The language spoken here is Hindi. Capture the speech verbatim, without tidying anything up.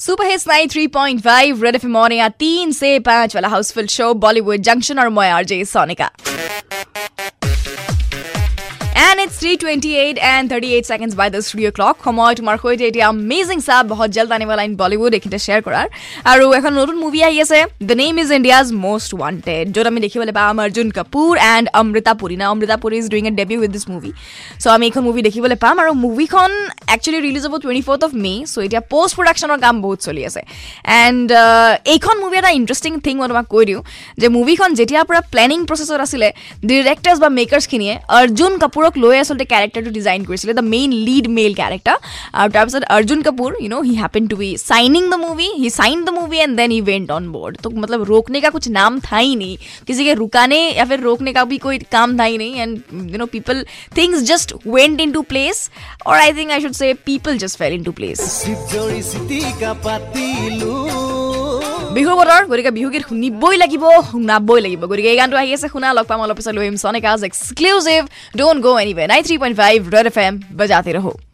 Super hits ninety three point five Red FM on air तीन से पांच वाला हाउसफुल शो बॉलीवुड जंक्शन और मैं RJ Sonika. And it's three twenty-eight and thirty-eight seconds by the studio clock. Homoy tomar khoi je eta amazing sa bahut jald aane wala in Bollywood ekhita share korar. Aru ekhon notun movie ahi ase. The name is India's most wanted. Jora ami dekhi bole paam Arjun Kapoor and Amrita Puri. Now Amrita Puri is doing a debut with this movie. So ami ekhon movie dekhi bole paam aru movie kon actually release hobo twenty-fourth of May. So eta post production or kaam bahut choli ase. And ekhon movie eta interesting thing what tomak koi diu je movie kon jetia pura planning process or asile directors ba makers khiniye Arjun Kapoor लोए आसलते कैरेक्टरটো डिजाइन কৰিছিলে the main lead male character আৰু তাৰ পিছত Arjun Kapoor you know he happen to be signing the movie he signed the movie and then he went on board तो मतलब रोकने का कुछ नाम था ही नहीं किसी के रुकाने या फिर रोकने का भी कोई काम था ही नहीं and you know people things just went into place और I think I should say people just fell into place Bihu বতৰ গৰিকা বিহু গীত শুনিবই লাগিব শুনাবই লাগিব গৰিকা এই গানটো আহি আছে শুনা লগ পাম অলপ পিছত লৈ আহিম Sonika's exclusive don't go anywhere ninety three point five Red FM বজাতে ৰহো।